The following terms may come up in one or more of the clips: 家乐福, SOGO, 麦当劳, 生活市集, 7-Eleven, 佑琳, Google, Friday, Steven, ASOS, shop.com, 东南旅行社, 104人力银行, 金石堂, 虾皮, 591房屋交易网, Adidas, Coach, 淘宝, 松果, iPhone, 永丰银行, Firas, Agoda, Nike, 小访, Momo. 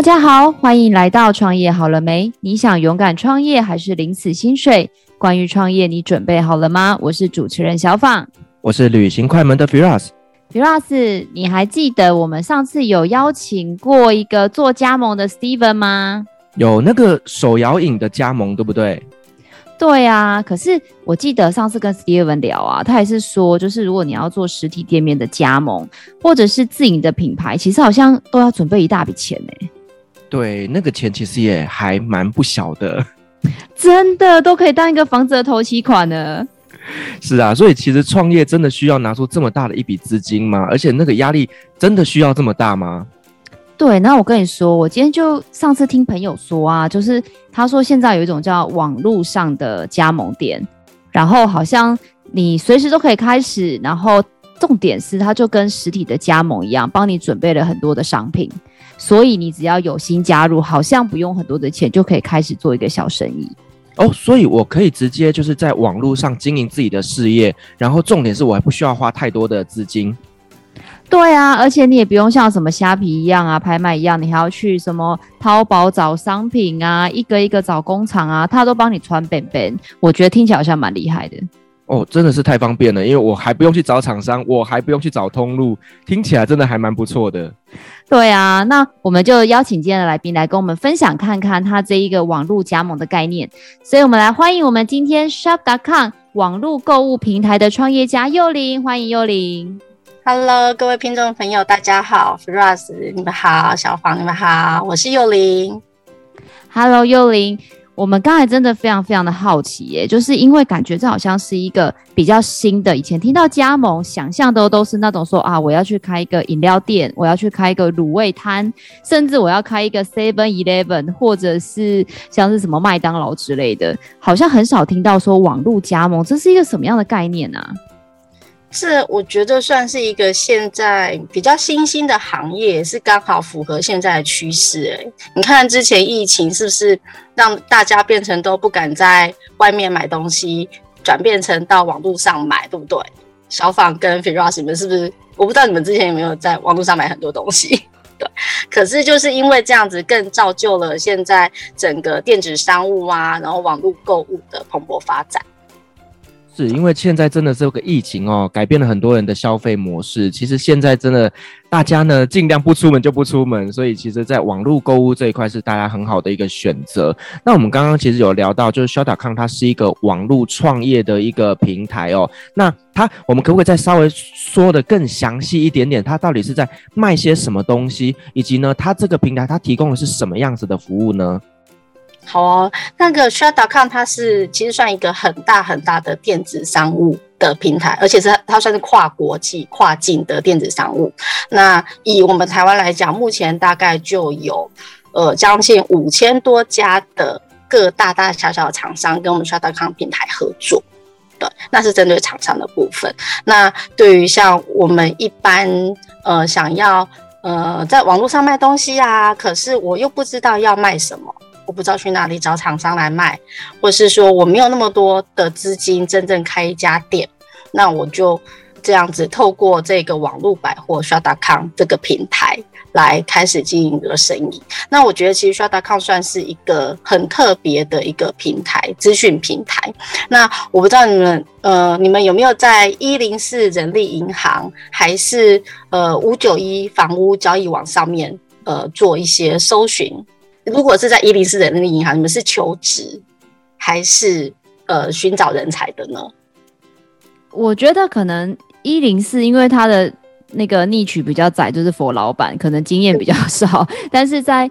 大家好，欢迎来到创业好了没？你想勇敢创业还是领死薪水？关于创业，你准备好了吗？我是主持人小访，我是旅行快门的 Firas。Firas， 你还记得我们上次有邀请过一个做加盟的 Steven 吗？有那个手摇饮的加盟，对不对？对啊，可是我记得上次跟 Steven 聊啊，他也是说，就是如果你要做实体店面的加盟，或者是自营的品牌，其实好像都要准备一大笔钱欸。对，那个钱其实也还蛮不小的。真的，都可以当一个房子的头期款了。是啊，所以其实创业真的需要拿出这么大的一笔资金吗？而且那个压力真的需要这么大吗？对，那我跟你说，我今天就上次听朋友说啊，就是他说现在有一种叫网路上的加盟店，然后好像你随时都可以开始，然后重点是他就跟实体的加盟一样，帮你准备了很多的商品，所以你只要有心加入，好像不用很多的钱就可以开始做一个小生意哦。所以我可以直接就是在网路上经营自己的事业，然后重点是我还不需要花太多的资金。对啊，而且你也不用像什么虾皮一样啊、拍卖一样，你还要去什么淘宝找商品啊，一个一个找工厂啊，他都帮你传本本。我觉得听起来好像蛮厉害的哦，真的是太方便了，因为我还不用去找厂商，我还不用去找通路，听起来真的还蛮不错的。对啊，那我们就邀请今天的来宾来跟我们分享看看他这一个网路加盟的概念，所以我们来欢迎我们今天 shop.com 网路购物平台的创业家佑琳，欢迎佑琳。Hello， 各位听众朋友，大家好 ，Firas， 你们好，小访你们好，我是佑琳。Hello， 佑琳，我们刚才真的非常非常的好奇耶，就是因为感觉这好像是一个比较新的，以前听到加盟，想象的都是那种说啊，我要去开一个饮料店，我要去开一个卤味摊，甚至我要开一个 7-Eleven， 或者是像是什么麦当劳之类的，好像很少听到说网路加盟，这是一个什么样的概念啊？这我觉得算是一个现在比较新兴的行业，也是刚好符合现在的趋势欸。你看之前疫情是不是让大家变成都不敢在外面买东西，转变成到网路上买，对不对？小访跟 Firas， 你们是不是，我不知道你们之前有没有在网路上买很多东西，对，可是就是因为这样子更造就了现在整个电子商务啊，然后网路购物的蓬勃发展。是因为现在真的是有个疫情哦，改变了很多人的消费模式。其实现在真的大家呢尽量不出门就不出门，所以其实在网路购物这一块是大家很好的一个选择。那我们刚刚其实有聊到，就是 shop.com 它是一个网路创业的一个平台哦。那它我们可不可以再稍微说的更详细一点点，它到底是在卖些什么东西，以及呢它这个平台它提供的是什么样子的服务呢？好哦，那个 shop.com 它是其实算一个很大很大的电子商务的平台，而且是它算是跨国际跨境的电子商务。那以我们台湾来讲，目前大概就有将近5000多家的各大大小小的厂商跟我们 shop.com 平台合作。对，那是针对厂商的部分。那对于像我们一般想要在网络上卖东西啊，可是我又不知道要卖什么，我不知道去哪里找厂商来卖，或是说我没有那么多的资金真正开一家店，那我就这样子透过这个网络百货 shop.com 这个平台来开始经营的生意。那我觉得其实 shop.com 算是一个很特别的一个平台，资讯平台。那我不知道你们有没有在104人力银行还是591房屋交易网上面做一些搜寻。如果是在104人力银行，你们是求职还是寻找人才的呢？我觉得可能104，因为它的那个niche比较窄，就是 for 老板，可能经验比较少。但是在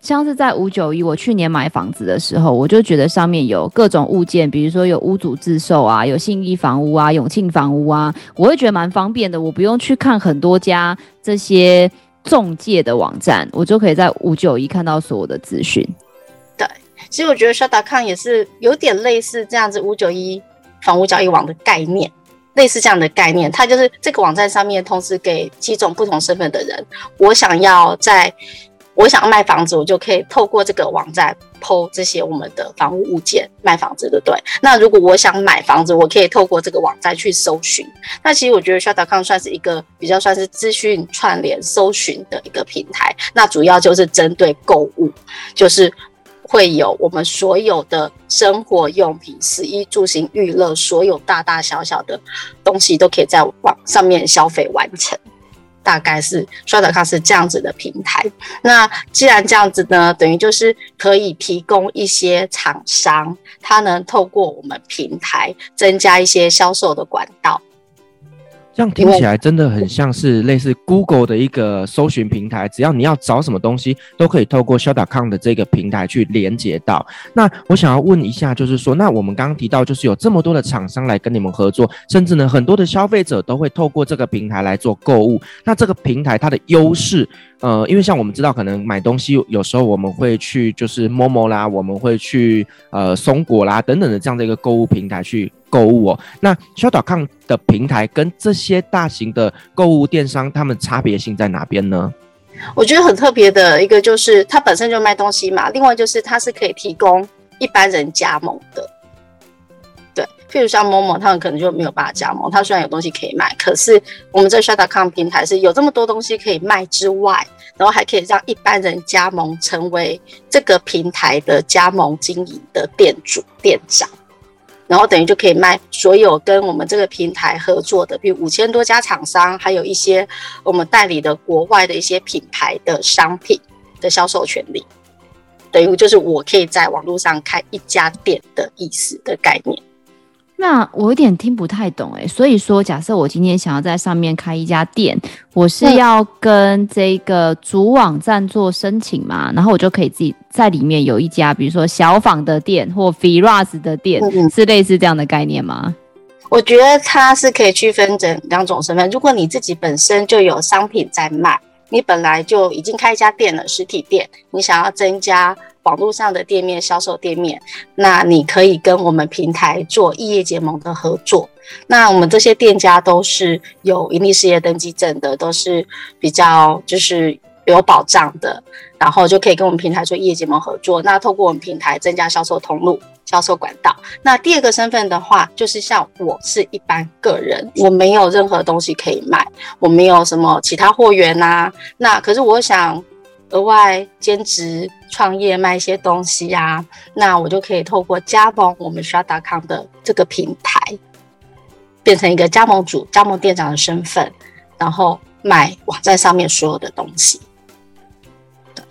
像是在591，我去年买房子的时候，我就觉得上面有各种物件，比如说有屋主自售啊，有信义房屋啊、永庆房屋啊，我会觉得蛮方便的，我不用去看很多家这些中介的网站，我就可以在591看到所有的资讯。对，其实我觉得 shop.com 也是有点类似这样子591房屋交易网的概念，类似这样的概念，它就是这个网站上面同时给几种不同身份的人，我想要在我想卖房子，我就可以透过这个网站 po 这些我们的房屋物件卖房子，对不对？那如果我想买房子，我可以透过这个网站去搜寻。那其实我觉得 shop.com 算是一个比较算是资讯串联搜寻的一个平台，那主要就是针对购物，就是会有我们所有的生活用品、食衣住行娱乐，所有大大小小的东西都可以在网上面消费完成，大概是 shop.com 是这样子的平台。那既然这样子呢，等于就是可以提供一些厂商，他能透过我们平台增加一些销售的管道。这样听起来真的很像是类似 Google 的一个搜寻平台，只要你要找什么东西都可以透过 shop.com 的这个平台去连接到。那我想要问一下，就是说那我们刚刚提到就是有这么多的厂商来跟你们合作，甚至呢很多的消费者都会透过这个平台来做购物，那这个平台它的优势因为像我们知道可能买东西有时候我们会去就是Momo啦，我们会去松果啦等等的这样的一个购物平台去购物哦。那 shop.com 的平台跟这些大型的购物电商他们差别性在哪边呢？我觉得很特别的一个就是它本身就卖东西嘛，另外就是它是可以提供一般人加盟的。对，譬如像 Momo 他们可能就没有办法加盟，他虽然有东西可以卖，可是我们这 shop.com 平台是有这么多东西可以卖之外，然后还可以让一般人加盟成为这个平台的加盟经营的店主店长，然后等于就可以卖所有跟我们这个平台合作的，比如5000多家厂商，还有一些我们代理的国外的一些品牌的商品的销售权利，等于就是我可以在网络上开一家店的意思的概念。那我有点听不太懂欸，所以说假设我今天想要在上面开一家店，我是要跟这个主网站做申请嘛，然后我就可以自己在里面有一家比如说小坊的店或 Firas 的店，是类似这样的概念吗？我觉得它是可以区分成两种身份，如果你自己本身就有商品在卖，你本来就已经开一家店了，实体店，你想要增加网络上的店面销售店面，那你可以跟我们平台做异业结盟的合作。那我们这些店家都是有营利事业登记证的，都是比较就是有保障的，然后就可以跟我们平台做异业结盟合作，那透过我们平台增加销售通路销售管道。那第二个身份的话，就是像我是一般个人，我没有任何东西可以卖，我没有什么其他货源啊，那可是我想额外兼职创业卖一些东西啊，那我就可以透过加盟我们 shop.com 的这个平台，变成一个加盟主、加盟店长的身份，然后卖网站上面所有的东西。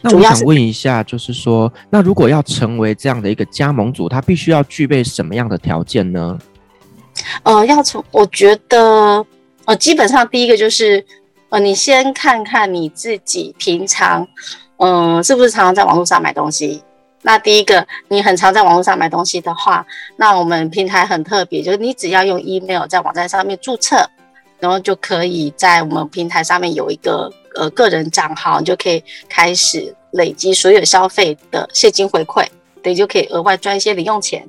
那我想问一下，就是说，那如果要成为这样的一个加盟主，他必须要具备什么样的条件呢？我觉得，基本上第一个就是。你先看看你自己平常，是不是常常在网络上买东西？那第一个，你很常在网络上买东西的话，那我们平台很特别，就是你只要用 email 在网站上面注册，然后就可以在我们平台上面有一个个人账号，你就可以开始累积所有消费的现金回馈，等于就可以额外赚一些零用钱。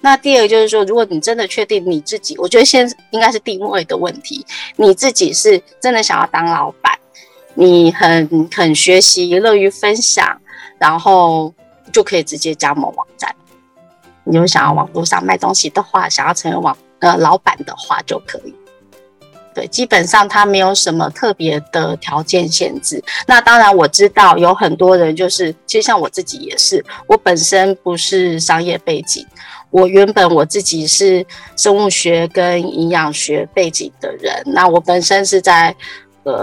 那第二个就是说，如果你真的确定你自己，我觉得现在应该是定位的问题，你自己是真的想要当老板，你很学习，乐于分享，然后就可以直接加盟网站。你有想要网络上卖东西的话，想要成为老板的话就可以。对，基本上它没有什么特别的条件限制。那当然我知道有很多人就是，其实像我自己也是，我本身不是商业背景，我原本我自己是生物学跟营养学背景的人，那我本身是在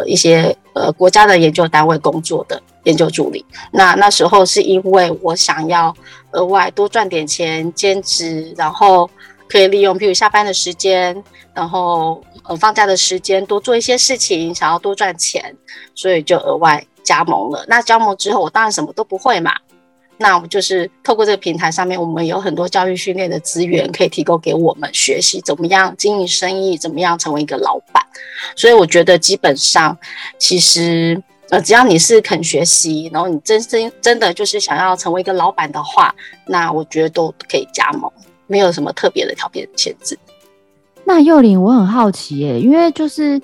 一些国家的研究单位工作的研究助理。那时候是因为我想要额外多赚点钱兼职，然后可以利用譬如下班的时间，然后放假的时间多做一些事情，想要多赚钱，所以就额外加盟了。那加盟之后我当然什么都不会嘛，那我就是透过这个平台上面，我们有很多教育训练的资源可以提供给我们学习怎么样经营生意，怎么样成为一个老板。所以我觉得基本上其实只要你是肯学习，然后你真的就是想要成为一个老板的话，那我觉得都可以加盟，没有什么特别的条件限制。那侑麟，我很好奇耶，因为就是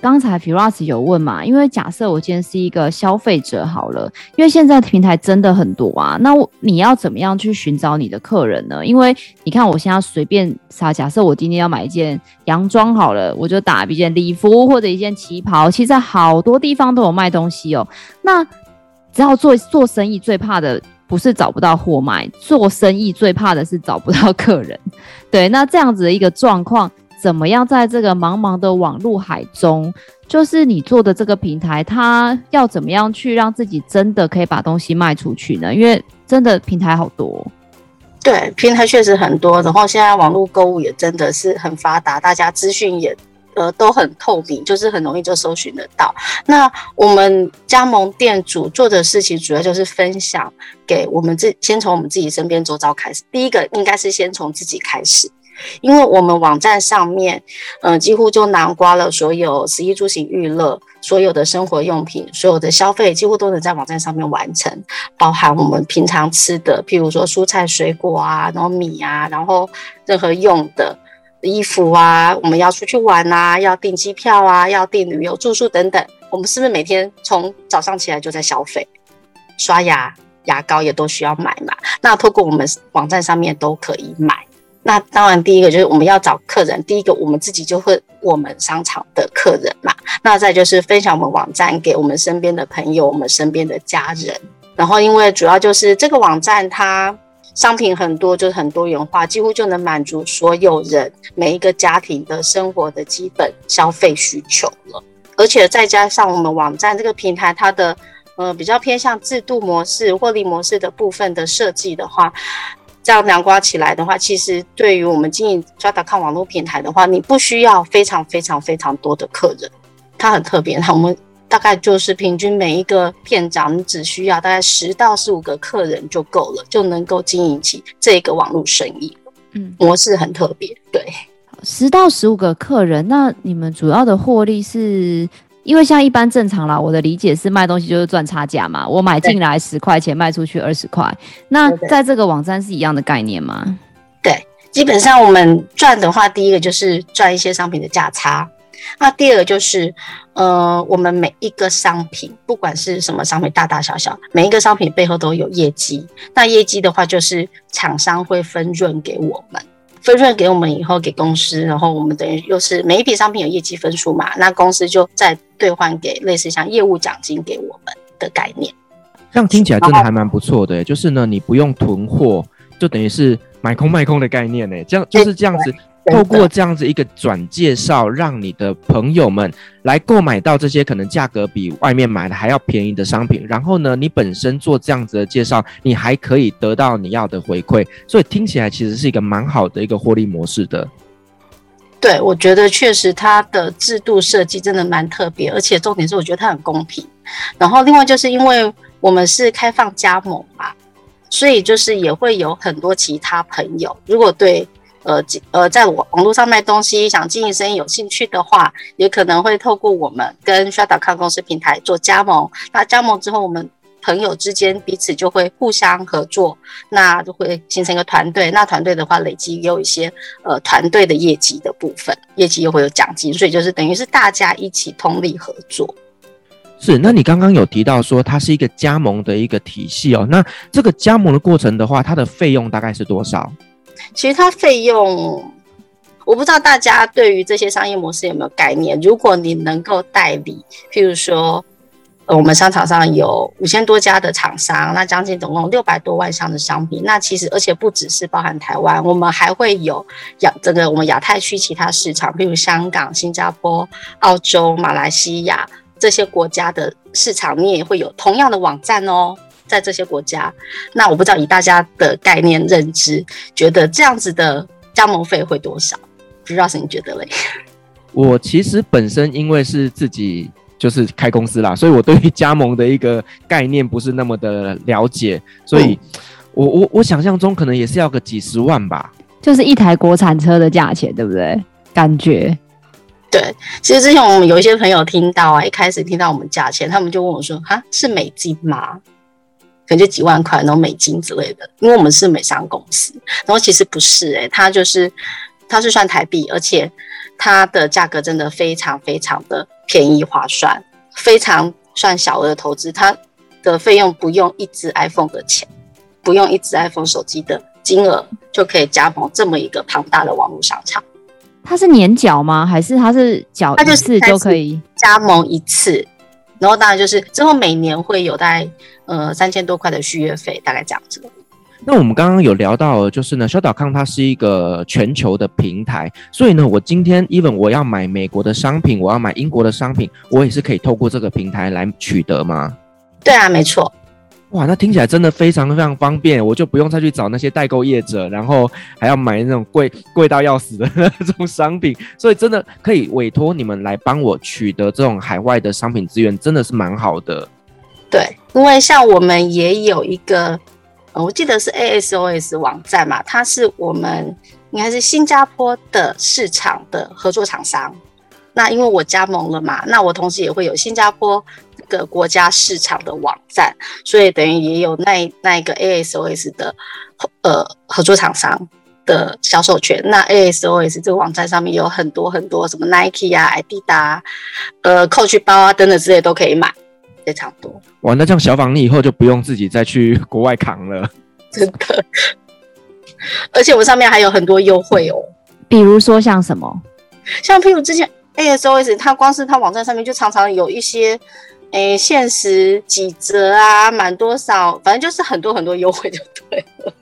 刚才 Firas 有问嘛，因为假设我今天是一个消费者好了，因为现在平台真的很多啊，那你要怎么样去寻找你的客人呢？因为你看我现在随便假设我今天要买一件洋装好了，我就打一件礼服或者一件旗袍，其实在好多地方都有卖东西哦。那只要做生意最怕的不是找不到货卖，做生意最怕的是找不到客人。对，那这样子的一个状况，怎么样在这个茫茫的网路海中，就是你做的这个平台，它要怎么样去让自己真的可以把东西卖出去呢？因为真的平台好多哦。对，平台确实很多，然后现在网络购物也真的是很发达，大家资讯也都很透明，就是很容易就搜寻得到。那我们加盟店主做的事情主要就是分享给我们先从我们自己身边周遭开始。第一个应该是先从自己开始，因为我们网站上面几乎就囊括了所有食衣住行娱乐，所有的生活用品，所有的消费几乎都能在网站上面完成，包含我们平常吃的，譬如说蔬菜水果啊，然后米啊，然后任何用的衣服啊，我们要出去玩啊，要订机票啊，要订旅游住宿等等。我们是不是每天从早上起来就在消费？刷牙牙膏也都需要买嘛，那透过我们网站上面都可以买。那当然第一个就是我们要找客人，第一个我们自己就会我们商场的客人嘛，那再就是分享我们网站给我们身边的朋友，我们身边的家人。然后因为主要就是这个网站它商品很多，就是很多元化，几乎就能满足所有人每一个家庭的生活的基本消费需求了。而且再加上我们网站这个平台它的比较偏向制度模式获利模式的部分的设计的话，这样囊括起来的话，其实对于我们经营 shop.com 网络平台的话，你不需要非常非常非常多的客人，它很特别。我们大概就是平均每一个店长，你只需要大概10到15个客人就够了，就能够经营起这个网络生意。模式很特别，对。10到15个客人，那你们主要的获利是？因为像一般正常啦，我的理解是卖东西就是赚差价嘛，我买进来10块钱，卖出去20块。那在这个网站是一样的概念吗？对，基本上我们赚的话，第一个就是赚一些商品的价差，那第二个就是我们每一个商品，不管是什么商品，大大小小，每一个商品背后都有业绩。那业绩的话，就是厂商会分润给我们。分润给我们以后给公司，然后我们等于又是每一批商品有业绩分数嘛，那公司就再兑换给类似像业务奖金给我们的概念。这样听起来真的还蛮不错的，就是呢你不用囤货，就等于是买空卖空的概念，这样就是这样子，透过这样子一个转介绍，让你的朋友们来购买到这些可能价格比外面买的还要便宜的商品，然后呢你本身做这样子的介绍，你还可以得到你要的回馈，所以听起来其实是一个蛮好的一个获利模式的。对，我觉得确实它的制度设计真的蛮特别，而且重点是我觉得它很公平。然后另外就是因为我们是开放加盟嘛，所以就是也会有很多其他朋友，如果对在网络上卖东西想经营生意有兴趣的话，也可能会透过我们跟shop.com 公司平台做加盟。那加盟之后，我们朋友之间彼此就会互相合作，那就会形成一个团队。那团队的话，累积也有一些团队的业绩的部分，业绩又会有奖金，所以就是等于是大家一起通力合作。是，那你刚刚有提到说它是一个加盟的一个体系哦，那这个加盟的过程的话，它的费用大概是多少？其实它费用，我不知道大家对于这些商业模式有没有概念。如果你能够代理，譬如说，我们商场上有5000多家的厂商，那将近总共600多万项的商品。那其实而且不只是包含台湾，我们还会有整个我们亚太区其他市场，譬如香港、新加坡、澳洲、马来西亚这些国家的市场，你也会有同样的网站哦。在这些国家，那我不知道以大家的概念认知，觉得这样子的加盟费会多少？不知道是你觉得嘞？我其实本身因为是自己就是开公司啦，所以我对于加盟的一个概念不是那么的了解，所以我想象中可能也是要个几10万吧，就是一台国产车的价钱，对不对？感觉。对，其实之前我们有一些朋友听到啊，一开始听到我们价钱，他们就问我说：“啊，是美金吗？”可能就$几万，然后美金之类的，因为我们是美商公司。然后其实不是，它就是它是算台币，而且它的价格真的非常非常的便宜划算，非常算小额的投资，它的费用不用一只 iPhone 的钱，不用一只 iPhone 手机的金额就可以加盟这么一个庞大的网络商场。它是年缴吗？还是它是缴一次就可以加盟一次？然后当然就是之后每年会有大概3000多块的续约费，大概这样子。那我们刚刚有聊到，就是呢shop.com 它是一个全球的平台，所以呢我今天 even 我要买美国的商品，我要买英国的商品，我也是可以透过这个平台来取得吗？对啊，没错。哇，那听起来真的非常非常方便，我就不用再去找那些代购业者，然后还要买那种贵到要死的那种商品，所以真的可以委托你们来帮我取得这种海外的商品资源，真的是蛮好的。对，因为像我们也有一个我记得是 ASOS 网站嘛，它是我们应该是新加坡的市场的合作厂商，那因为我加盟了嘛，那我同时也会有新加坡个国家市场的网站，所以等于也有那一个 ASOS 的合作厂商的销售权。那 ASOS 这个网站上面有很多很多什么 Nike 啊、Adidas 啊、Coach 包啊等等之类都可以买，非常多。哇，那这样小房你以后就不用自己再去国外扛了，真的。而且我上面还有很多优惠哦，比如说像什么，像譬如之前 ASOS 它光是它网站上面就常常有一些。诶，限时几折啊，满多少，反正就是很多很多优惠就对了，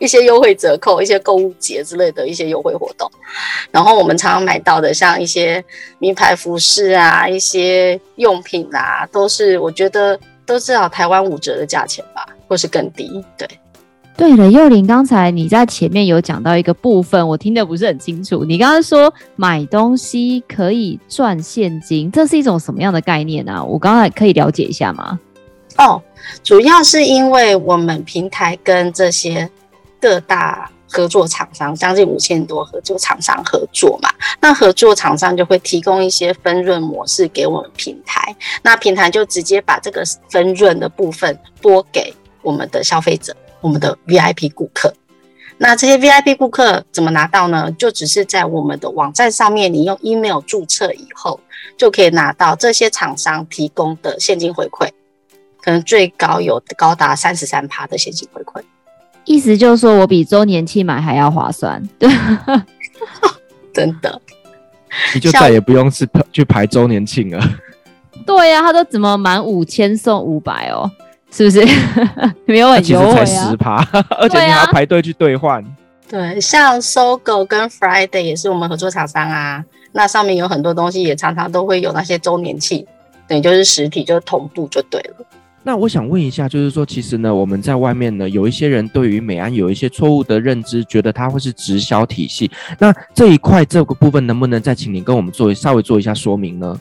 一些优惠折扣，一些购物节之类的一些优惠活动。然后我们常常买到的，像一些名牌服饰啊，一些用品啊，都是我觉得都至少台湾5折的价钱吧，或是更低。对。对了，侑麟，刚才你在前面有讲到一个部分，我听得不是很清楚。你刚刚说买东西可以赚现金，这是一种什么样的概念啊？我刚才可以了解一下吗？哦，主要是因为我们平台跟这些各大合作厂商，将近5000多合作厂商合作嘛，那合作厂商就会提供一些分润模式给我们平台，那平台就直接把这个分润的部分拨给我们的消费者。我们的 VIP 顾客，那这些 VIP 顾客怎么拿到呢？就只是在我们的网站上面，你用 email 注册以后，就可以拿到这些厂商提供的现金回馈，可能最高有高达 33% 的现金回馈。意思就是说我比周年庆买还要划算，对，真的，你就再也不用去排周年庆了。对啊，他都怎么满5000送500哦？是不是没有很优惠啊？其实才10%，而且你还要排队去兑换。对，像 SOGO 跟 Friday 也是我们合作厂商啊。那上面有很多东西，也常常都会有那些周年庆，等于就是实体就同步就对了。那我想问一下，就是说，其实呢，我们在外面呢，有一些人对于美安有一些错误的认知，觉得它会是直销体系。那这一块这个部分，能不能再请你跟我们稍微做一下说明呢？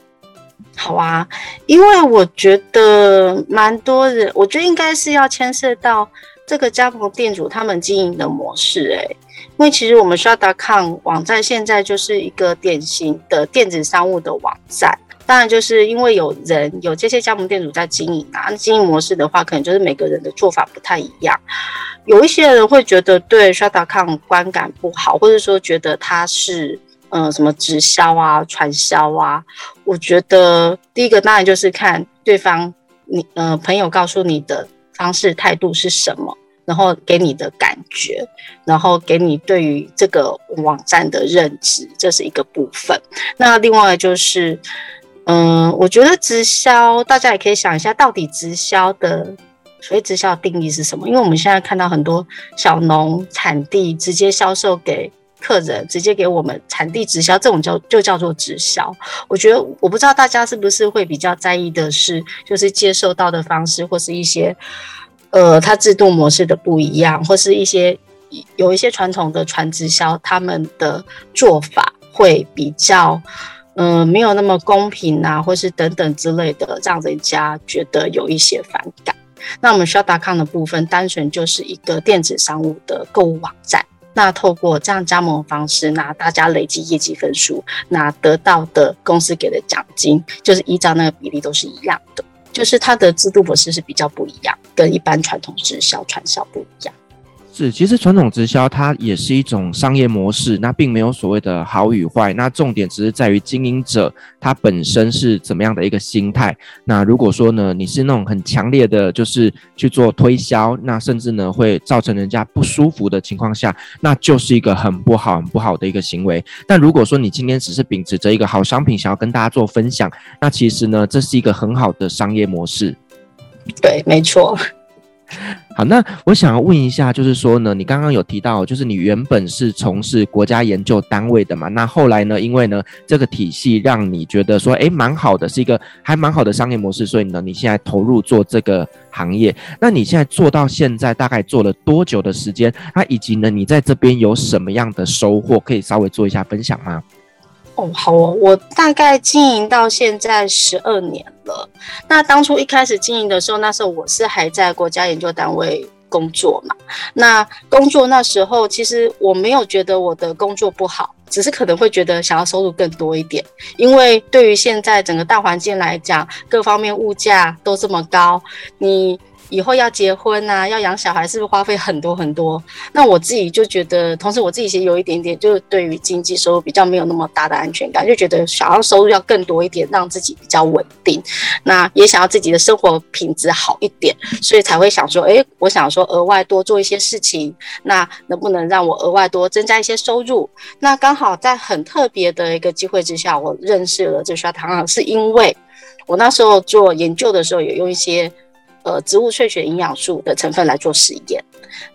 好啊，因为我觉得蛮多人，我觉得应该是要牵涉到这个加盟店主他们经营的模式欸，因为其实我们 shop.com 网站现在就是一个典型的电子商务的网站，当然就是因为有这些加盟店主在经营啊，经营模式的话可能就是每个人的做法不太一样，有一些人会觉得对 shop.com 观感不好，或者说觉得它是什么直销啊、传销啊，我觉得第一个当然就是看对方朋友告诉你的方式态度是什么，然后给你的感觉，然后给你对于这个网站的认知，这是一个部分。那另外就是我觉得直销大家也可以想一下，到底直销的所谓直销的定义是什么，因为我们现在看到很多小农产地直接销售给客人，直接给我们产地直销，这种就叫做直销。我觉得我不知道大家是不是会比较在意的是，就是接受到的方式，或是一些它制度模式的不一样，或是一些有一些传统的传直销，他们的做法会比较没有那么公平啊，或是等等之类的，让人家觉得有一些反感。那我们 shop.com 的部分，单纯就是一个电子商务的购物网站。那透过这样加盟方式，那大家累积业绩分数，那得到的公司给的奖金，就是依照那个比例都是一样的，就是它的制度模式是比较不一样，跟一般传统直销传销不一样。是，其实传统直销它也是一种商业模式，那并没有所谓的好与坏，那重点只是在于经营者他本身是怎么样的一个心态。那如果说呢，你是那种很强烈的就是去做推销，那甚至呢会造成人家不舒服的情况下，那就是一个很不好的一个行为。但如果说你今天只是秉持着一个好商品想要跟大家做分享，那其实呢这是一个很好的商业模式。对，没错。好，那我想要问一下，就是说呢，你刚刚有提到，就是你原本是从事国家研究单位的嘛，那后来呢，因为呢这个体系让你觉得说，蛮好的，是一个还蛮好的商业模式，所以呢，你现在投入做这个行业。那你现在做到现在大概做了多久的时间？那以及呢，你在这边有什么样的收获？可以稍微做一下分享吗？哦，好哦，我大概经营到现在12年了。那当初一开始经营的时候，那时候我是还在国家研究单位工作嘛。那工作那时候，其实我没有觉得我的工作不好，只是可能会觉得想要收入更多一点。因为对于现在整个大环境来讲，各方面物价都这么高，你以后要结婚啊，要养小孩，是不是花费很多？那我自己就觉得，同时我自己其实有一点点，就是对于经济收入比较没有那么大的安全感，就觉得想要收入要更多一点，让自己比较稳定。那也想要自己的生活品质好一点，所以才会想说，我想说额外多做一些事情，那能不能让我额外多增加一些收入？那刚好在很特别的一个机会之下，我认识了这家投行，是因为我那时候做研究的时候，也用一些植物萃取营养素的成分来做实验，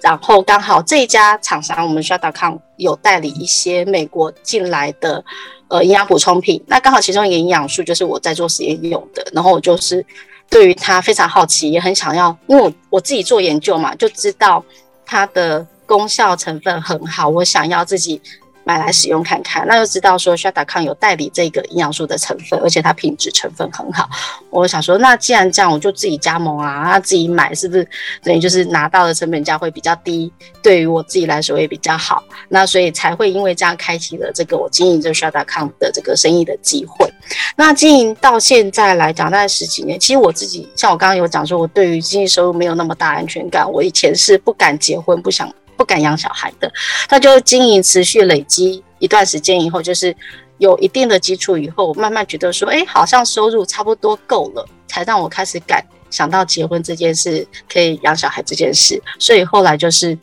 然后刚好这一家厂商，我们 shop.com 有代理一些美国进来的营养补充品，那刚好其中一个营养素就是我在做实验用的，然后我就是对于它非常好奇，也很想要，因为我自己做研究嘛，就知道它的功效成分很好，我想要自己买来使用看看。那就知道说 shop.com 有代理这个营养素的成分，而且它品质成分很好。我想说，那既然这样，我就自己加盟啊，那自己买是不是等于就是拿到的成本价会比较低，对于我自己来说也比较好。那所以才会因为这样开启了这个我经营这 shop.com 的这个生意的机会。那经营到现在来讲，大概10几年，其实我自己像我刚刚有讲说，我对于经济收入没有那么大安全感，我以前是不敢结婚，不敢养小孩的，那就经营持续累积一段时间以后，就是有一定的基础以后，我慢慢觉得说，好像收入差不多够了，才让我开始敢想到结婚这件事，可以养小孩这件事。所以后来就是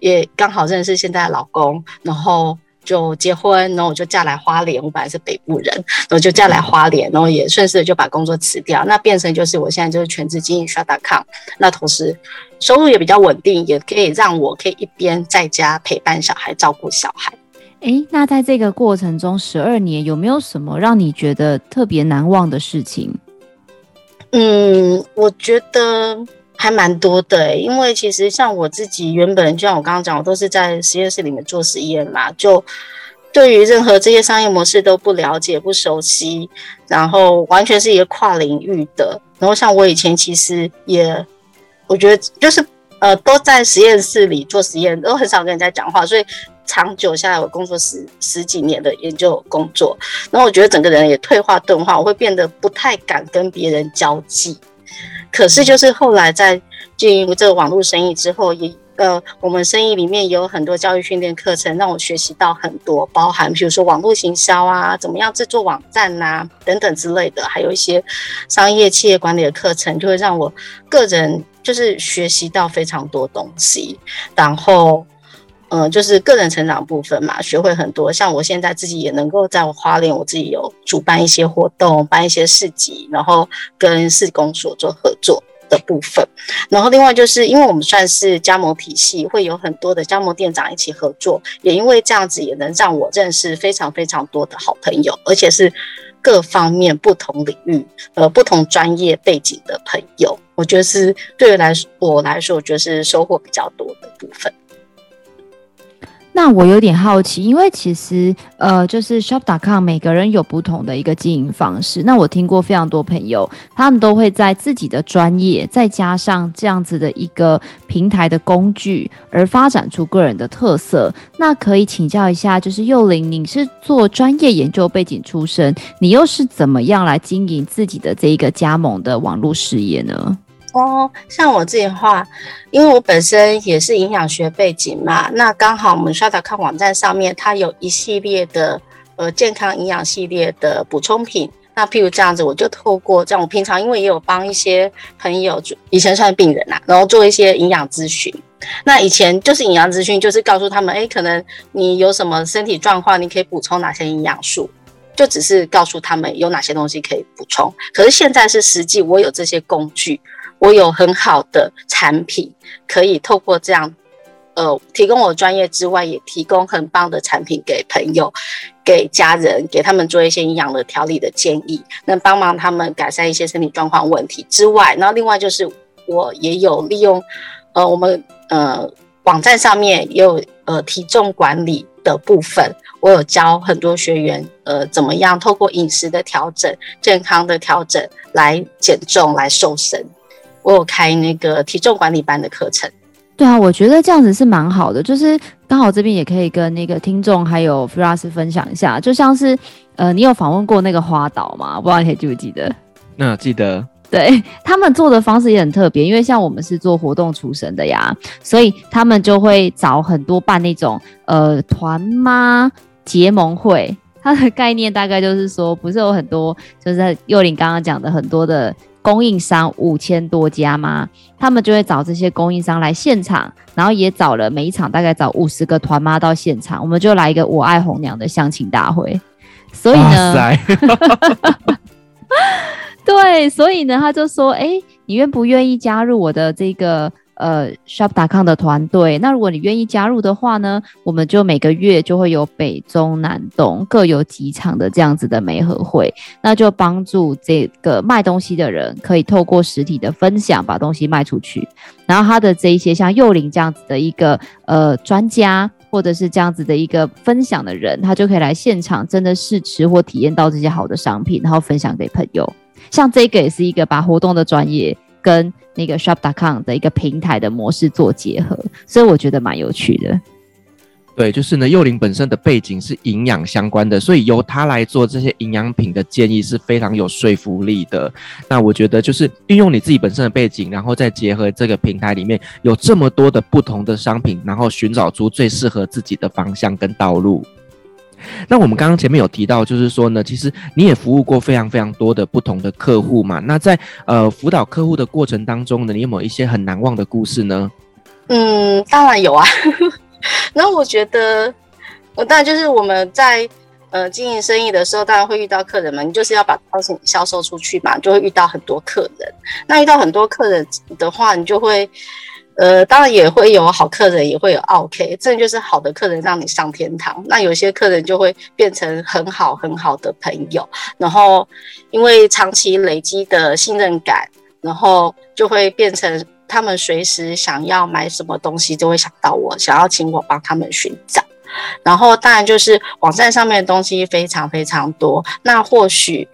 也刚好认识现在的老公，然后就结婚，然后我就嫁来花莲，我本来是北部人，然后就嫁来花莲，然后也顺势就把工作辞掉，那变成就是我现在就是全职经营 shop.com， 那同时收入也比较稳定，也可以让我可以一边在家陪伴小孩，照顾小孩。那在这个过程中12年有没有什么让你觉得特别难忘的事情？我觉得还蛮多的因为其实像我自己原本就像我刚刚讲，我都是在实验室里面做实验嘛，就对于任何这些商业模式都不了解不熟悉，然后完全是一个跨领域的。然后像我以前其实也我觉得就是都在实验室里做实验，都很少跟人家讲话，所以长久下来我工作十几年的研究工作，然后我觉得整个人也退化钝化，我会变得不太敢跟别人交际。可是就是后来在经营这个网络生意之后，也我们生意里面也有很多教育训练课程，让我学习到很多，包含比如说网络行销啊，怎么样制作网站啊等等之类的，还有一些商业企业管理的课程，就会让我个人就是学习到非常多东西。然后就是个人成长部分嘛，学会很多。像我现在自己也能够在我花莲，我自己有主办一些活动，办一些市集，然后跟市公所做合作的部分。然后另外就是因为我们算是加盟体系，会有很多的加盟店长一起合作，也因为这样子也能让我认识非常非常多的好朋友，而且是各方面不同领域不同专业背景的朋友。我觉得是对我来说，我觉得是收获比较多的部分。那我有点好奇，因为其实就是 shop.com 每个人有不同的一个经营方式。那我听过非常多朋友，他们都会在自己的专业再加上这样子的一个平台的工具，而发展出个人的特色。那可以请教一下，就是侑伶，你是做专业研究背景出身，你又是怎么样来经营自己的这一个加盟的网络事业呢？哦，像我自己的话，因为我本身也是营养学背景嘛，那刚好我们 shop.com 网站上面它有一系列的健康营养系列的补充品。那譬如这样子，我就透过这样，我平常因为也有帮一些朋友，以前算病人啦，然后做一些营养咨询。那以前就是营养咨询，就是告诉他们，可能你有什么身体状况，你可以补充哪些营养素，就只是告诉他们有哪些东西可以补充。可是现在是实际，我有这些工具，我有很好的产品，可以透过这样，提供我专业之外，也提供很棒的产品给朋友、给家人，给他们做一些营养的调理的建议，能帮忙他们改善一些身体状况问题之外，然后另外就是我也有利用我们网站上面也有体重管理的部分，我有教很多学员怎么样透过饮食的调整、健康的调整来减重、来瘦身。我有开那个体重管理班的课程。对啊，我觉得这样子是蛮好的，就是刚好这边也可以跟那个听众还有 Firas 分享一下，就像是你有访问过那个花岛吗？我不知道你还记不记得？那记得。对，他们做的方式也很特别，因为像我们是做活动出身的呀，所以他们就会找很多办那种团妈结盟会。它的概念大概就是说，不是有很多就是佑琳刚刚讲的很多的供应商5000多家吗？他们就会找这些供应商来现场，然后也找了每一场大概找50个团妈到现场，我们就来一个我爱红娘的相亲大会。所以呢，哇塞对，所以呢，他就说，你愿不愿意加入我的这个shop.com 的团队？那如果你愿意加入的话呢，我们就每个月就会有北中南东各有几场的这样子的媒合会，那就帮助这个卖东西的人可以透过实体的分享把东西卖出去。然后他的这一些像佑琳这样子的一个专家，或者是这样子的一个分享的人，他就可以来现场真的试吃或体验到这些好的商品，然后分享给朋友。像这个也是一个把活动的专业跟那个 shop.com 的一个平台的模式做结合，所以我觉得蛮有趣的。对，就是呢，佑琳本身的背景是营养相关的，所以由她来做这些营养品的建议是非常有说服力的。那我觉得就是运用你自己本身的背景，然后再结合这个平台里面有这么多的不同的商品，然后寻找出最适合自己的方向跟道路。那我们刚刚前面有提到，就是说呢，其实你也服务过非常非常多的不同的客户嘛。那在辅导客户的过程当中呢，你有没有一些很难忘的故事呢？当然有啊。那我觉得，当然就是我们在经营生意的时候，当然会遇到客人嘛，你就是要把商品销售出去嘛，就会遇到很多客人。那遇到很多客人的话，你就会当然也会有好客人，也会有 OK， 真的就是好的客人让你上天堂。那有些客人就会变成很好很好的朋友，然后因为长期累积的信任感，然后就会变成他们随时想要买什么东西就会想到我，想要请我帮他们寻找。然后当然就是网站上面的东西非常非常多，那或许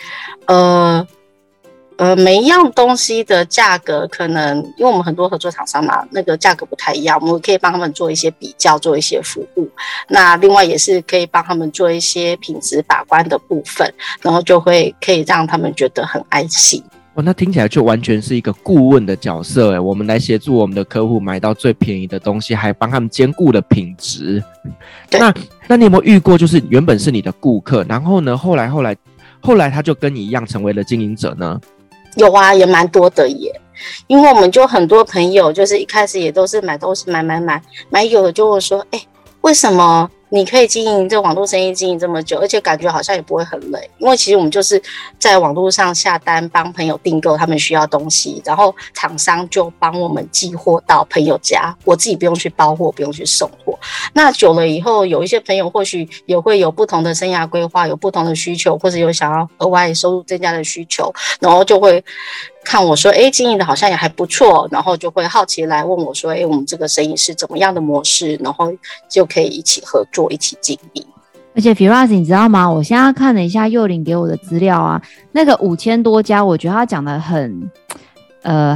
每一样东西的价格可能，因为我们很多合作厂商嘛，那个价格不太一样，我们可以帮他们做一些比较，做一些服务。那另外也是可以帮他们做一些品质把关的部分，然后就会可以让他们觉得很安心。哦，那听起来就完全是一个顾问的角色耶，我们来协助我们的客户买到最便宜的东西，还帮他们兼顾了品质。那你有没有遇过，就是原本是你的顾客，然后呢，后来他就跟你一样成为了经营者呢？有啊，也蛮多的耶，因为我们就很多朋友，就是一开始也都是买东西买，有的就会说，为什么你可以经营这网络生意经营这么久，而且感觉好像也不会很累？因为其实我们就是在网络上下单，帮朋友订购他们需要东西，然后厂商就帮我们寄货到朋友家，我自己不用去包货，不用去送货。那久了以后，有一些朋友或许也会有不同的生涯规划，有不同的需求，或者有想要额外收入增加的需求，然后就会看我说，经营的好像也还不错，然后就会好奇来问我说，我们这个生意是怎么样的模式，然后就可以一起合作，一起经营。而且 Firas 你知道吗？我现在看了一下佑琳给我的资料啊，那个5000多家，我觉得他讲的很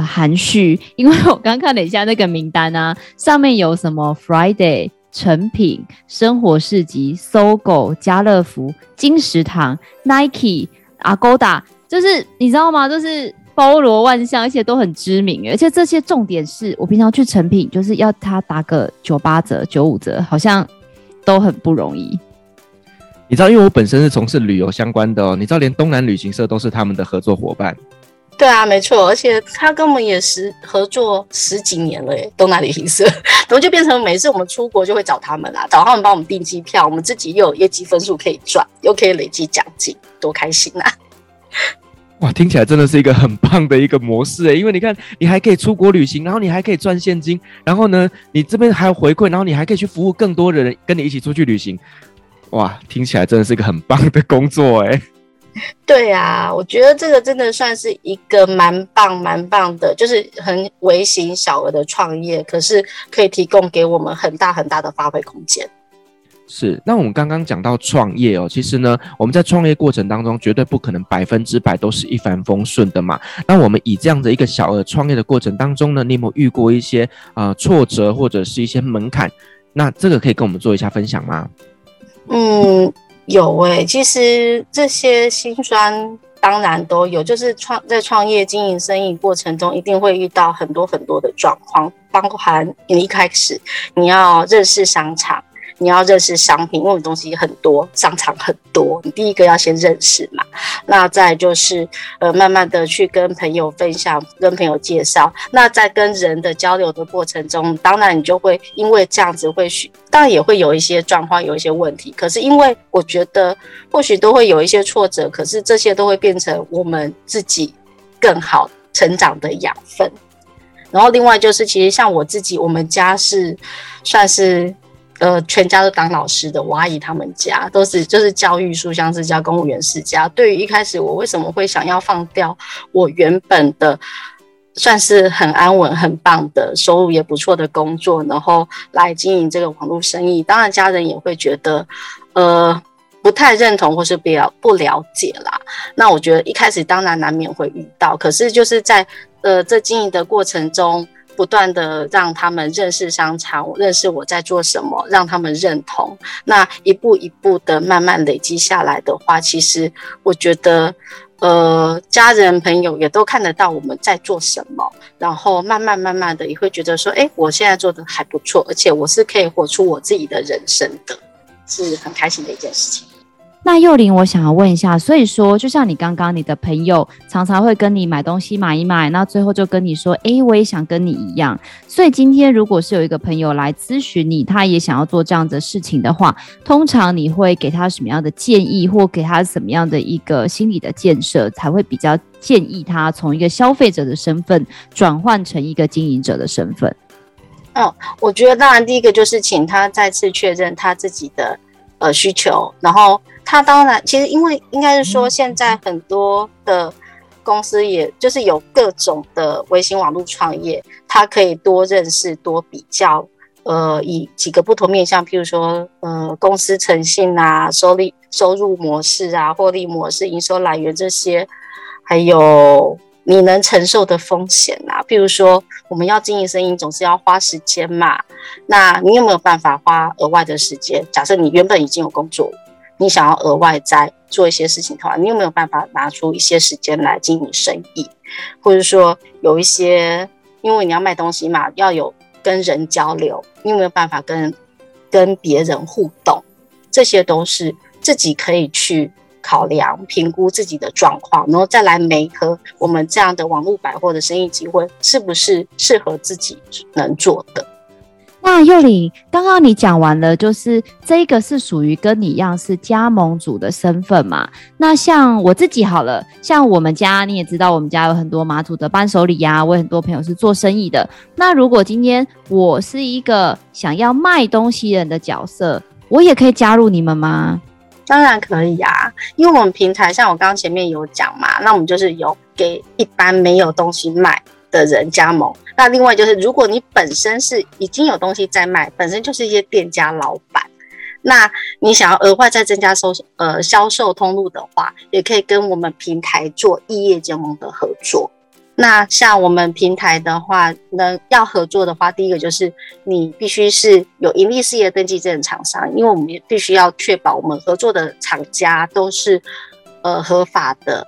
含蓄，因为我刚看了一下那个名单啊，上面有什么 Friday、成品、生活市集、SOGO、家乐福、金石堂、Nike、Agoda， 就是你知道吗？就是包罗万象，而且都很知名，而且这些重点是我平常去成品就是要他打个98折、95折，好像都很不容易。你知道，因为我本身是从事旅游相关的哦，你知道连东南旅行社都是他们的合作伙伴。对啊，没错，而且他跟我们也合作10几年了耶，东南旅行社，然后就变成每次我们出国就会找他们啦，找他们帮我们订机票，我们自己又有业绩分数可以赚，又可以累积奖金，多开心啊！哇，听起来真的是一个很棒的一个模式耶，因为你看，你还可以出国旅行，然后你还可以赚现金，然后呢，你这边还有回馈，然后你还可以去服务更多的人，跟你一起出去旅行。哇，听起来真的是一个很棒的工作耶。对啊，我觉得这个真的算是一个蛮棒的，就是很微型小额的创业，可是可以提供给我们很大的发挥空间。是，那我们刚刚讲到创业哦，其实呢，我们在创业过程当中绝对不可能100%都是一帆风顺的嘛。那我们以这样的一个小额创业的过程当中呢，你有没有遇过一些挫折或者是一些门槛？那这个可以跟我们做一下分享吗？有欸，其实这些辛酸当然都有，就是在创业经营生意过程中一定会遇到很多的状况，包含你一开始你要认识商场，你要认识商品，因为我们东西很多，商场很多，你第一个要先认识嘛。那再就是慢慢的去跟朋友分享，跟朋友介绍。那在跟人的交流的过程中，当然你就会因为这样子会，当然也会有一些状况，有一些问题。可是因为我觉得或许都会有一些挫折，可是这些都会变成我们自己更好成长的养分。然后另外就是，其实像我自己，我们家是算是。全家都当老师的，我阿姨他们家都是就是教育书香世家、公务员世家。对于一开始我为什么会想要放掉我原本的，算是很安稳、很棒的收入也不错的工作，然后来经营这个网络生意，当然家人也会觉得，不太认同或是不了解啦。那我觉得一开始当然难免会遇到，可是就是在这经营的过程中。不断的让他们认识商场，认识我在做什么，让他们认同。那一步一步的慢慢累积下来的话，其实我觉得，家人朋友也都看得到我们在做什么，然后慢慢的也会觉得说，哎，我现在做的还不错，而且我是可以活出我自己的人生的，是很开心的一件事情。那侑琳，我想要问一下，所以说，就像你刚刚，你的朋友常常会跟你买东西买一买，那最后就跟你说，诶，我也想跟你一样。所以今天如果是有一个朋友来咨询你，他也想要做这样的事情的话，通常你会给他什么样的建议，或给他什么样的一个心理的建设，才会比较建议他从一个消费者的身份转换成一个经营者的身份？我觉得当然第一个就是请他再次确认他自己的需求，然后。他当然，其实因为应该是说，现在很多的公司也就是有各种的微型网络创业，他可以多认识、多比较，以几个不同面向，譬如说，公司诚信啊、收入模式啊、获利模式、营收来源这些，还有你能承受的风险啊。譬如说，我们要经营生意，总是要花时间嘛，那你有没有办法花额外的时间？假设你原本已经有工作。你想要额外再做一些事情的话，你有没有办法拿出一些时间来经营生意？或者说有一些，因为你要卖东西嘛，要有跟人交流，你有没有办法跟别人互动？这些都是自己可以去考量、评估自己的状况，然后再来媒合我们这样的网络百货的生意机会，是不是适合自己能做的？那侑琳，刚刚你讲完了，就是这个是属于跟你一样是加盟主的身份嘛？那像我自己好了，像我们家你也知道，我们家有很多马祖的伴手礼啊，我有很多朋友是做生意的。那如果今天我是一个想要卖东西人的角色，我也可以加入你们吗？当然可以啊，因为我们平台像我刚刚前面有讲嘛，那我们就是有给一般没有东西卖的人加盟。那另外就是，如果你本身是已经有东西在卖，本身就是一些店家老板，那你想要额外再增加销售通路的话，也可以跟我们平台做异业结盟的合作。那像我们平台的话，要合作的话，第一个就是你必须是有盈利事业登记证的厂商，因为我们必须要确保我们合作的厂家都是合法的。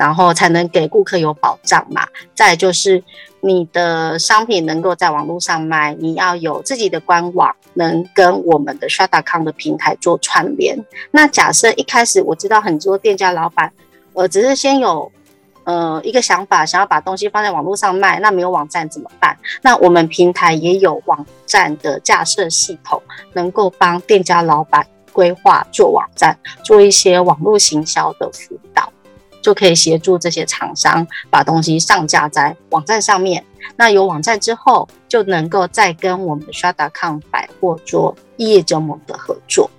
然后才能给顾客有保障嘛。再来就是你的商品能够在网络上卖，你要有自己的官网，能跟我们的 shop.com 的平台做串联。那假设一开始我知道很多店家老板只是先有一个想法，想要把东西放在网络上卖，那没有网站怎么办？那我们平台也有网站的架设系统，能够帮店家老板规划做网站，做一些网络行销的辅导，就可以协助这些厂商把东西上架在网站上面。那有网站之后，就能够再跟我们 shop.com 百货做业结盟的合作。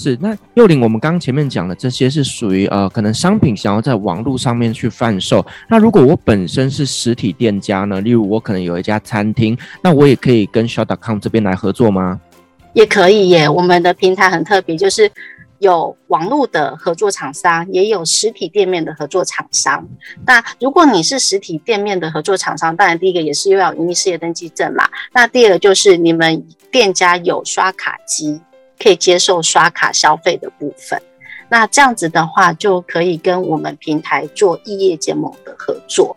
是，那侑琳，我们刚前面讲的这些是属于可能商品想要在网络上面去贩售。那如果我本身是实体店家呢？例如我可能有一家餐厅，那我也可以跟 shop.com 这边来合作吗？也可以耶，我们的平台很特别，就是有网络的合作厂商，也有实体店面的合作厂商。那如果你是实体店面的合作厂商，当然第一个也是又要有营业事业登记证嘛。那第二个就是你们店家有刷卡机，可以接受刷卡消费的部分。那这样子的话，就可以跟我们平台做异业结盟的合作。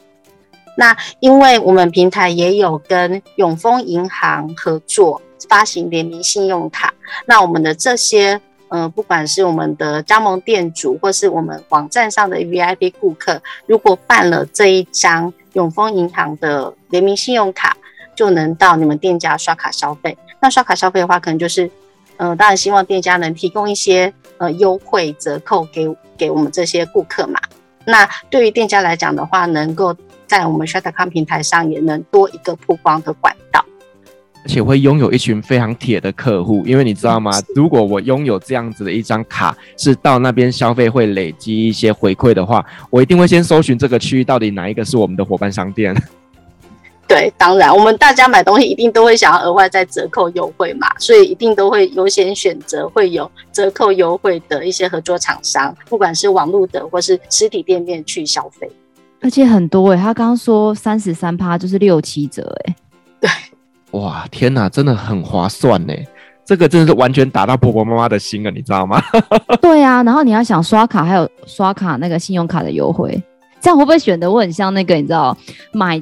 那因为我们平台也有跟永丰银行合作发行联名信用卡，那我们的这些不管是我们的加盟店主或是我们网站上的 VIP 顾客，如果办了这一张永丰银行的联名信用卡，就能到你们店家刷卡消费。那刷卡消费的话，可能就是当然希望店家能提供一些优惠折扣给我们这些顾客嘛。那对于店家来讲的话，能够在我们 shop.com 平台上也能多一个曝光的管道，而且会拥有一群非常铁的客户。因为你知道吗，如果我拥有这样子的一张卡，是到那边消费会累积一些回馈的话，我一定会先搜寻这个区域到底哪一个是我们的伙伴商店。对，当然我们大家买东西一定都会想要额外再折扣优惠嘛，所以一定都会优先选择会有折扣优惠的一些合作厂商，不管是网络的或是实体店面去消费。而且很多他刚刚说 33% 就是6-7折。对，哇，天哪，真的很划算耶，这个真的是完全打到婆婆妈妈的心了，你知道吗？对啊，然后你要想刷卡，还有刷卡那个信用卡的优惠，这样会不会选的我很像那个，你知道买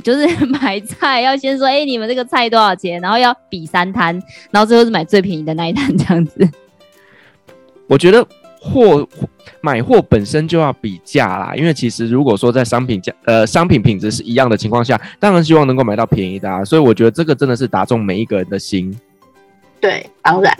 菜要先说你们这个菜多少钱，然后要比3摊，然后最后是买最便宜的那一摊，这样子。我觉得买货本身就要比价啦，因为其实如果说在商品品质是一样的情况下，当然希望能够买到便宜的啊，所以我觉得这个真的是打中每一个人的心。对，当然。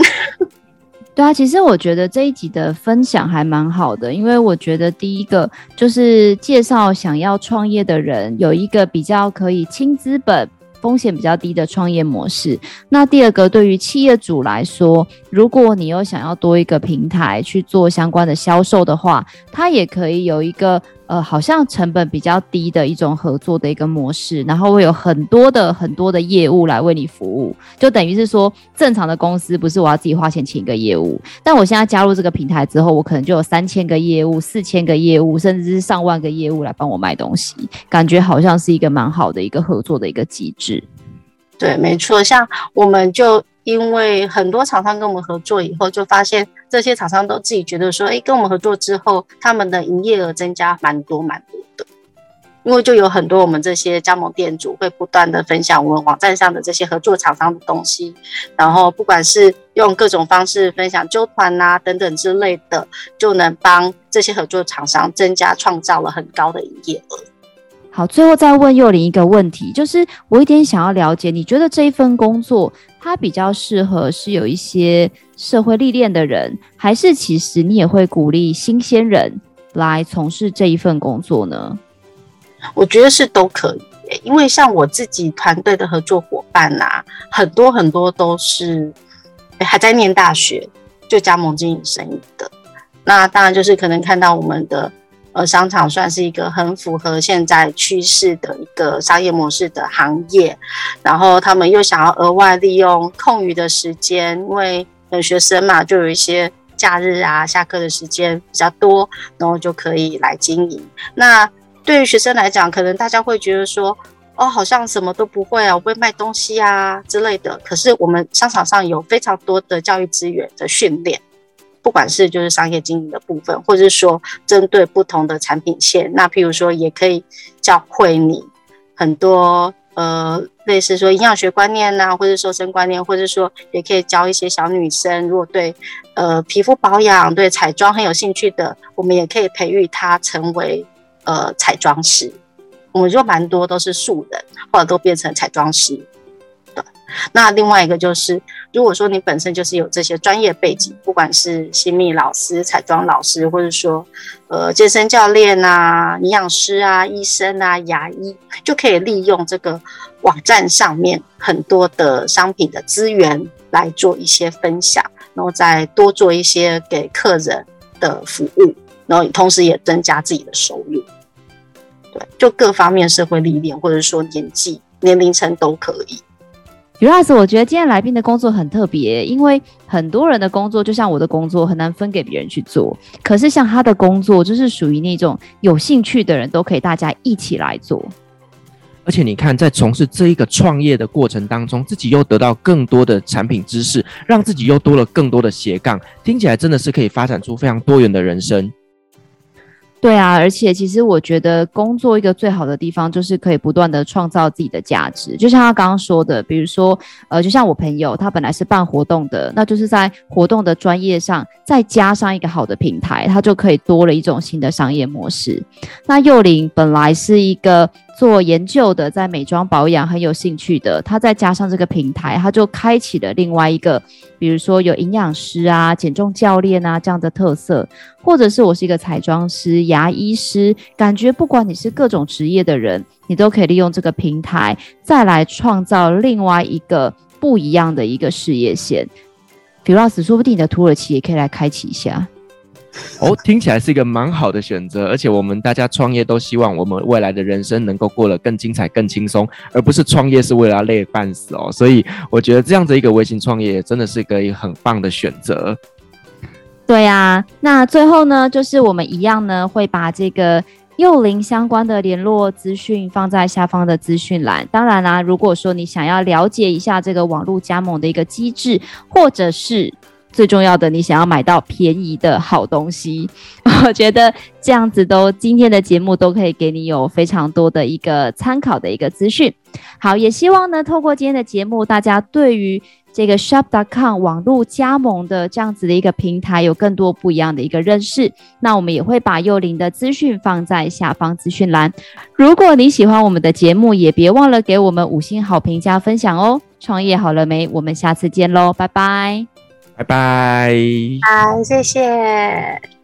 对啊，其实我觉得这一集的分享还蛮好的，因为我觉得第一个就是介绍想要创业的人有一个比较可以轻资本风险比较低的创业模式。那第二个，对于企业主来说，如果你又想要多一个平台去做相关的销售的话，它也可以有一个好像成本比较低的一种合作的一个模式，然后会有很多的业务来为你服务。就等于是说，正常的公司不是我要自己花钱请一个业务，但我现在加入这个平台之后，我可能就有3000个业务、4000个业务，甚至是上万个业务来帮我卖东西，感觉好像是一个蛮好的一个合作的一个机制。对，没错，像我们就因为很多厂商跟我们合作以后，就发现这些厂商都自己觉得说跟我们合作之后，他们的营业额增加蛮多的。因为就有很多我们这些加盟店主会不断的分享我们网站上的这些合作厂商的东西，然后不管是用各种方式分享揪团啊等等之类的，就能帮这些合作厂商增加创造了很高的营业额。好，最后再问侑琳一个问题，就是我一点想要了解，你觉得这一份工作它比较适合是有一些社会历练的人，还是其实你也会鼓励新鲜人来从事这一份工作呢？我觉得是都可以，因为像我自己团队的合作伙伴啊，很多都是还在念大学就加盟经营生意的。那当然就是可能看到我们的商场算是一个很符合现在趋势的一个商业模式的行业，然后他们又想要额外利用空余的时间，因为学生嘛，就有一些假日啊下课的时间比较多，然后就可以来经营。那对于学生来讲，可能大家会觉得说好像什么都不会啊，我不会卖东西啊之类的，可是我们商场上有非常多的教育资源的训练，不管是就是商业经营的部分，或者是说针对不同的产品线，那譬如说也可以教会你很多类似说营养学观念啊，或者瘦身观念，或者说也可以教一些小女生，如果对皮肤保养、对彩妆很有兴趣的，我们也可以培育她成为彩妆师。我们就蛮多都是素人，后来都变成彩妆师。对，那另外一个就是，如果说你本身就是有这些专业背景，不管是心理老师、彩妆老师，或者说健身教练啊、营养师啊、医生啊、牙医，就可以利用这个网站上面很多的商品的资源来做一些分享，然后再多做一些给客人的服务，然后同时也增加自己的收入。对，就各方面社会历练或者说年纪、年龄层都可以。Firas， 我觉得今天来宾的工作很特别，因为很多人的工作就像我的工作很难分给别人去做，可是像他的工作就是属于那种有兴趣的人都可以大家一起来做。而且你看，在从事这一个创业的过程当中，自己又得到更多的产品知识，让自己又多了更多的斜杠，听起来真的是可以发展出非常多元的人生。对啊，而且其实我觉得工作一个最好的地方就是可以不断的创造自己的价值，就像他刚刚说的，比如说就像我朋友他本来是办活动的，那就是在活动的专业上再加上一个好的平台，他就可以多了一种新的商业模式。那幼玲本来是一个做研究的，在美妆保养很有兴趣的，他再加上这个平台，他就开启了另外一个，比如说有营养师啊、减重教练啊这样的特色，或者是我是一个彩妆师、牙医师，感觉不管你是各种职业的人，你都可以利用这个平台再来创造另外一个不一样的一个事业线。Firas， 说不定你的土耳其也可以来开启一下哦，听起来是一个蛮好的选择，而且我们大家创业都希望我们未来的人生能够过得更精彩、更轻松，而不是创业是为了要累半死哦。所以我觉得这样的一个微型创业真的是一个很棒的选择。对啊，那最后呢，就是我们一样呢会把这个幼玲相关的联络资讯放在下方的资讯栏。当然啦，如果说你想要了解一下这个网络加盟的一个机制，或者是最重要的你想要买到便宜的好东西，我觉得这样子都今天的节目都可以给你有非常多的一个参考的一个资讯。好，也希望呢透过今天的节目，大家对于这个 shop.com 网络加盟的这样子的一个平台有更多不一样的一个认识。那我们也会把幼玲的资讯放在下方资讯栏。如果你喜欢我们的节目，也别忘了给我们5星好评加分享哦。创业好了没？我们下次见咯，拜拜。拜拜，好，谢谢。